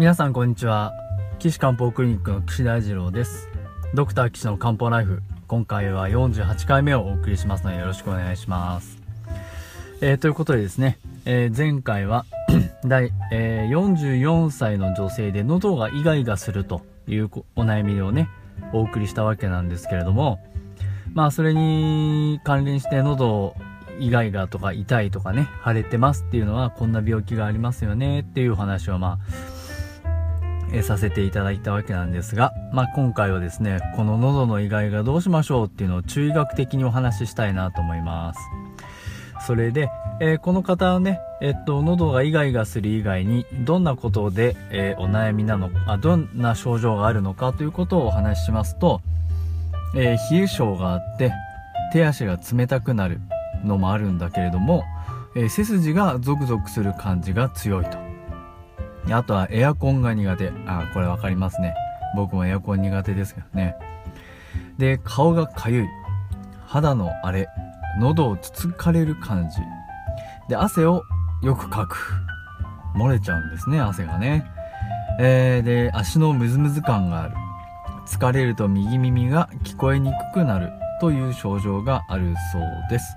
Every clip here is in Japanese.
皆さんこんにちは。岸漢方クリニックの岸大二郎です。ドクター岸の漢方ライフ、今回は48回目をお送りしますのでよろしくお願いします。ということでですね、前回は44歳の女性で喉がイガイガするというお悩みをねお送りしたわけなんですけれども、まあそれに関連して喉イガイガとか痛いとかね、腫れてますっていうのはこんな病気がありますよねっていう話をさせていただいたわけなんですが、今回はですね、この喉のイガイガどうしましょうっていうのを中医学的にお話ししたいなと思います。それで、この方はね、喉がイガイガする以外にどんなことで、お悩みなのか、どんな症状があるのかということをお話ししますと、冷え症があって手足が冷たくなるのもあるんだけれども、背筋がゾクゾクする感じが強いと。あとはエアコンが苦手。これわかりますね。僕もエアコン苦手ですけどね。で、顔がかゆい。肌の荒れ。喉をつつかれる感じ。で、汗をよくかく。漏れちゃうんですね、汗がね。で、足のムズムズ感がある。疲れると右耳が聞こえにくくなるという症状があるそうです。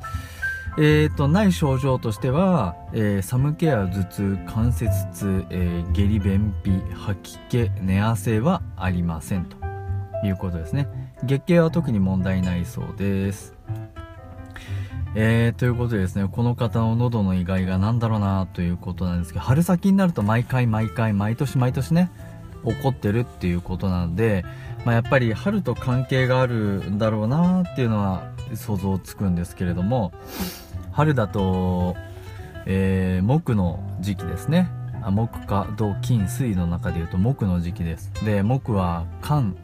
ない症状としては、寒気や頭痛、関節痛、下痢、便秘、吐き気、寝汗はありませんということですね。月経は特に問題ないそうです。ということでですね、この方の喉のイガイガなんだろうなということなんですけど、春先になると毎年ね起こってるっていうことなので、やっぱり春と関係があるんだろうなっていうのは想像つくんですけれども、春だと、木の時期ですね。木火土金水の中でいうと木の時期です。で、木は寒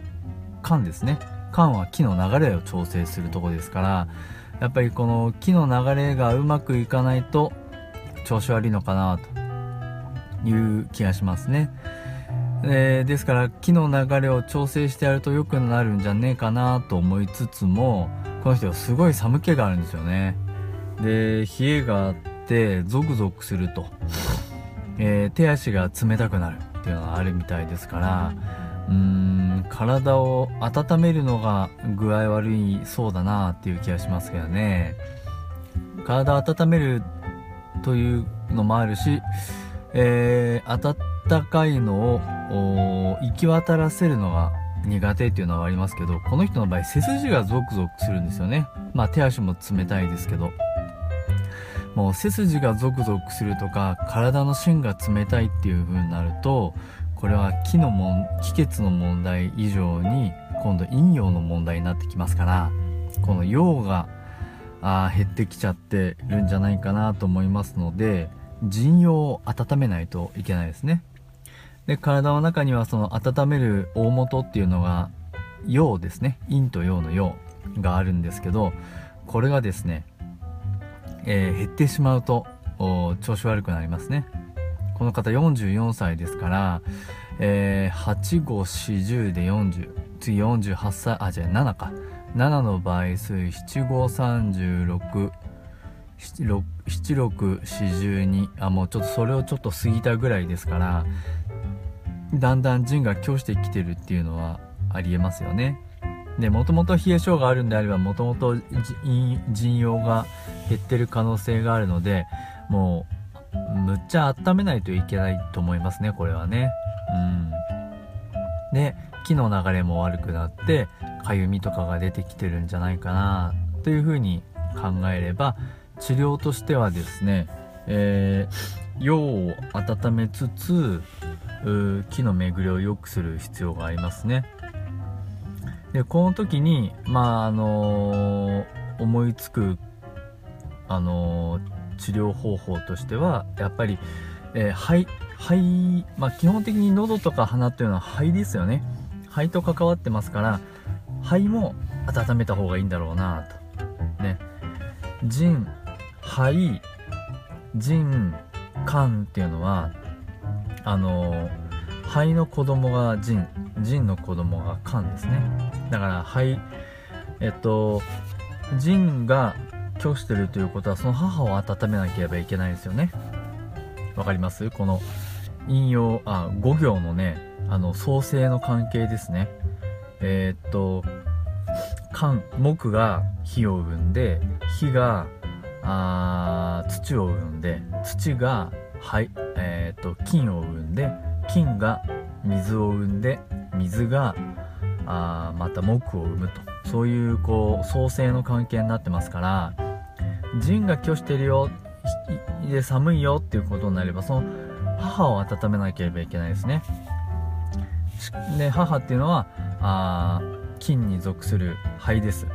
ですね。寒は木の流れを調整するところですから、やっぱりこの木の流れがうまくいかないと調子悪いのかなという気がしますね。ですから木の流れを調整してやると良くなるんじゃねえかなと思いつつも、この人はすごい寒気があるんですよね。で、冷えがあってゾクゾクすると、手足が冷たくなるっていうのがあるみたいですから、体を温めるのが具合悪いそうだなっていう気がしますけどね。体を温めるというのもあるし、温かいのを行き渡らせるのが苦手っていうのはありますけど、この人の場合背筋がゾクゾクするんですよね。手足も冷たいですけど、もう背筋がゾクゾクするとか体の芯が冷たいっていう風になると、これは気血の問題以上に今度陰陽の問題になってきますから、この陽が減ってきちゃってるんじゃないかなと思いますので、腎陽を温めないといけないですね。で、体の中にはその温める大元っていうのが陽ですね。陰と陽の陽があるんですけど、これがですね、減ってしまうと調子悪くなりますね。この方44歳ですから、8、5、40で40、次48歳、7か。7の場合、7、5、36、7、6、42、もうちょっとそれをちょっと過ぎたぐらいですから、だんだん腎が強してきてるっていうのはありえますよね。で、もともと冷え症があるんであれば、もともと腎陽が減ってる可能性があるので、もう、むっちゃ温めないといけないと思いますね、これはね。で、気の流れも悪くなってかゆみとかが出てきてるんじゃないかなというふうに考えれば、治療としてはですね、陽を温めつつ気の巡りを良くする必要がありますね。で、この時に思いつく治療方法としては、やっぱり、基本的に喉とか鼻というのは肺ですよね。肺と関わってますから、肺も温めた方がいいんだろうなとね。腎、肺、腎、肝っていうのは肺の子供が腎、腎の子供が肝ですね。だから肺、腎が拒してるということは、その母を温めなければいけないんですよね。わかります？この引用、5行のね、創生の関係ですね。木が火を生んで、火が土を生んで、土が、金を生んで、金が水を生んで、水がまた木を生むと、そういうこう創生の関係になってますから、人が拒してるよで寒いよっていうことになれば、その母を温めなければいけないですね。で、母っていうのは金に属する肺です。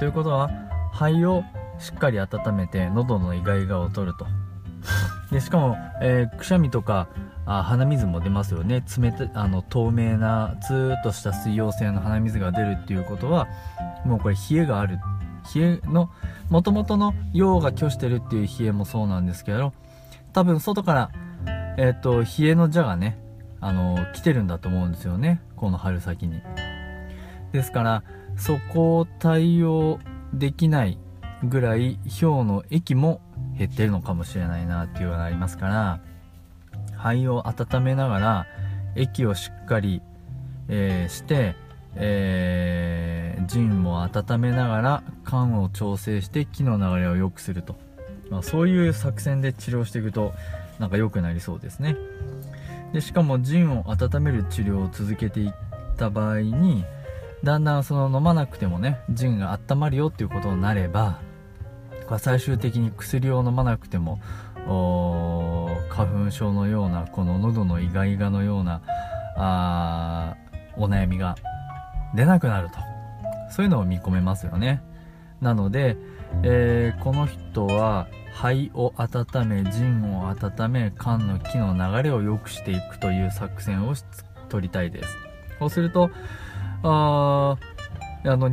ということは、肺をしっかり温めて喉のイガイガを取ると。でしかも、くしゃみとか鼻水も出ますよね。冷た透明なツーッとした水溶性の鼻水が出るっていうことは、もうこれ冷えがある、冷えの元々の陽が拒してるっていう冷えもそうなんですけど、多分外から、冷えの蛇がね、来てるんだと思うんですよね、この春先に。ですからそこを対応できないぐらい氷の液も減ってるのかもしれないなっていうのがありますから、肺を温めながら液をしっかり、して、腎も温めながら肝を調整して気の流れを良くすると、そういう作戦で治療していくとなんか良くなりそうですね。でしかも腎を温める治療を続けていった場合に、だんだんその飲まなくてもね、腎が温まるよっていうことになれば、最終的に薬を飲まなくても花粉症のようなこの喉のイガイガのようなお悩みが出なくなると、そういうのを見込めますよね。なので、この人は肺を温め、腎を温め、肝の気の流れを良くしていくという作戦を取りたいです。そうすると日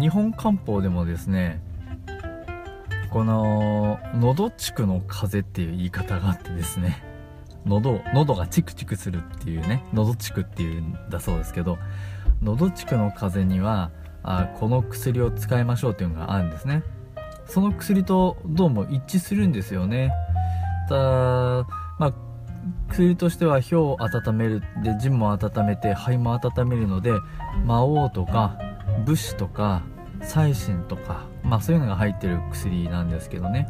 本漢方でもですね、こののど地区の風っていう言い方があってですね、喉がチクチクするっていうね、のど地区っていうんだそうですけど、のど地区の風にはこの薬を使いましょうっていうのがあるんですね。その薬とどうも一致するんですよね。薬としては表を温める、で腎も温めて肺も温めるので、魔王とか武士とか細心とか、そういうのが入ってる薬なんですけどね。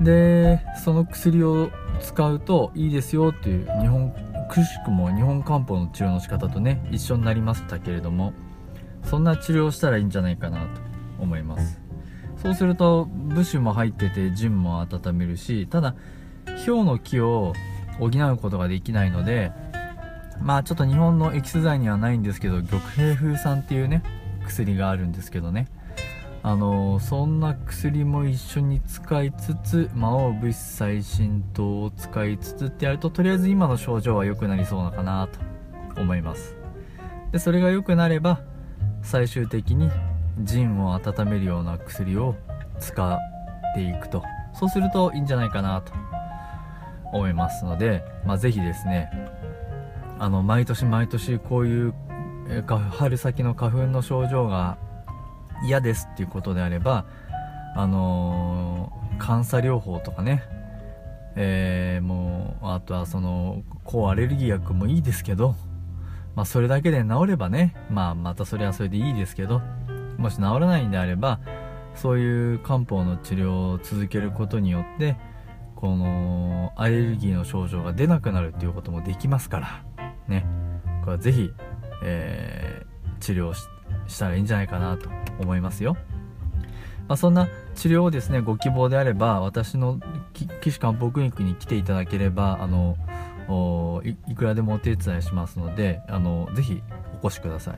でその薬を使うといいですよっていう、くしくも日本漢方の治療の仕方とね一緒になりましたけれども、そんな治療をしたらいいんじゃないかなと思います。そうすると武士も入ってて腎も温めるし、ただ氷の気を補うことができないので、ちょっと日本のエキス剤にはないんですけど、玉平風散っていうね薬があるんですけどね、そんな薬も一緒に使いつつ、魔王物質最新糖を使いつつってやると、とりあえず今の症状は良くなりそうなかなと思います。でそれが良くなれば、最終的に腎を温めるような薬を使っていくと、そうするといいんじゃないかなと思いますので、ぜひですね、毎年毎年こういう春先の花粉の症状が嫌ですっていうことであれば、寒さ療法とかね、あとはその抗アレルギー薬もいいですけど、それだけで治ればね、またそれはそれでいいですけど、もし治らないんであれば、そういう漢方の治療を続けることによって、このアレルギーの症状が出なくなるっていうこともできますからね、これはぜひ、治療したらいいんじゃないかなと思いますよ。そんな治療をですね、ご希望であれば、私の岸漢方クリニックに来ていただければ、いくらでもお手伝いしますので、ぜひお越しください。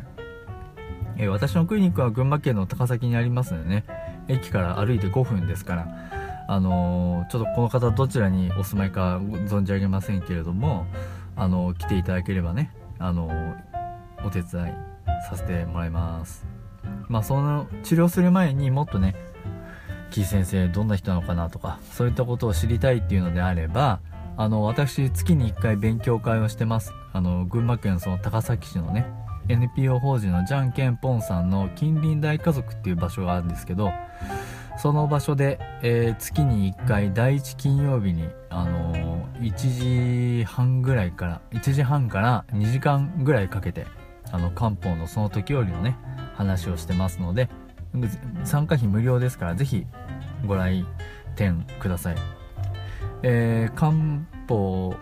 私のクリニックは群馬県の高崎にありますのでね、駅から歩いて5分ですから、ちょっとこの方どちらにお住まいか存じ上げませんけれども、来ていただければね、お手伝いさせてもらいます。その治療する前にもっとね、岸先生どんな人なのかなとか、そういったことを知りたいっていうのであれば、私月に1回勉強会をしてます。群馬県その高崎市のね、NPO 法人のじゃんけんぽんさんの近隣大家族っていう場所があるんですけど、その場所で、月に1回第1金曜日に、1時半から2時間ぐらいかけて漢方のその時よりのね話をしてますので、参加費無料ですからぜひご来店ください。漢方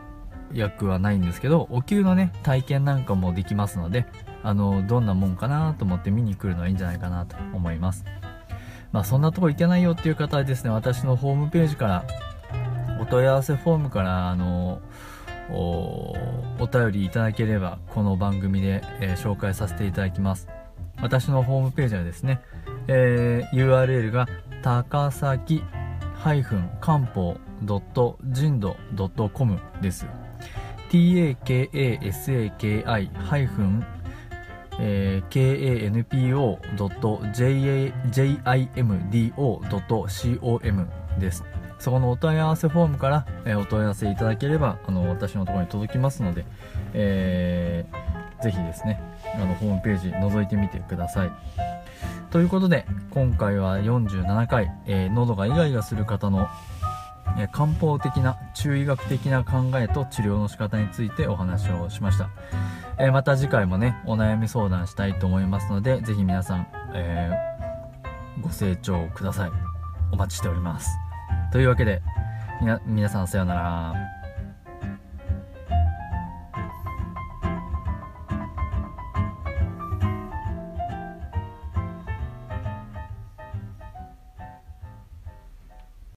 薬はないんですけど、お灸のね体験なんかもできますので、どんなもんかなと思って見に来るのはいいんじゃないかなと思います。まあ、そんなとこ行けないよっていう方はですね、私のホームページからお問い合わせフォームからお便りいただければこの番組で、紹介させていただきます。私のホームページはですね、URL がtakasaki-kanpo.jindo.com です。 takasaki-kanpo.jimdo.com です。そこのお問い合わせフォームから、お問い合わせいただければ私のところに届きますので、ぜひですねホームページ覗いてみてください。ということで今回は47回、喉がイガイガする方の、漢方的な中医学的な考えと治療の仕方についてお話をしました。また次回もねお悩み相談したいと思いますので、ぜひ皆さん、ご清聴ください。お待ちしております。というわけで皆さんさようなら。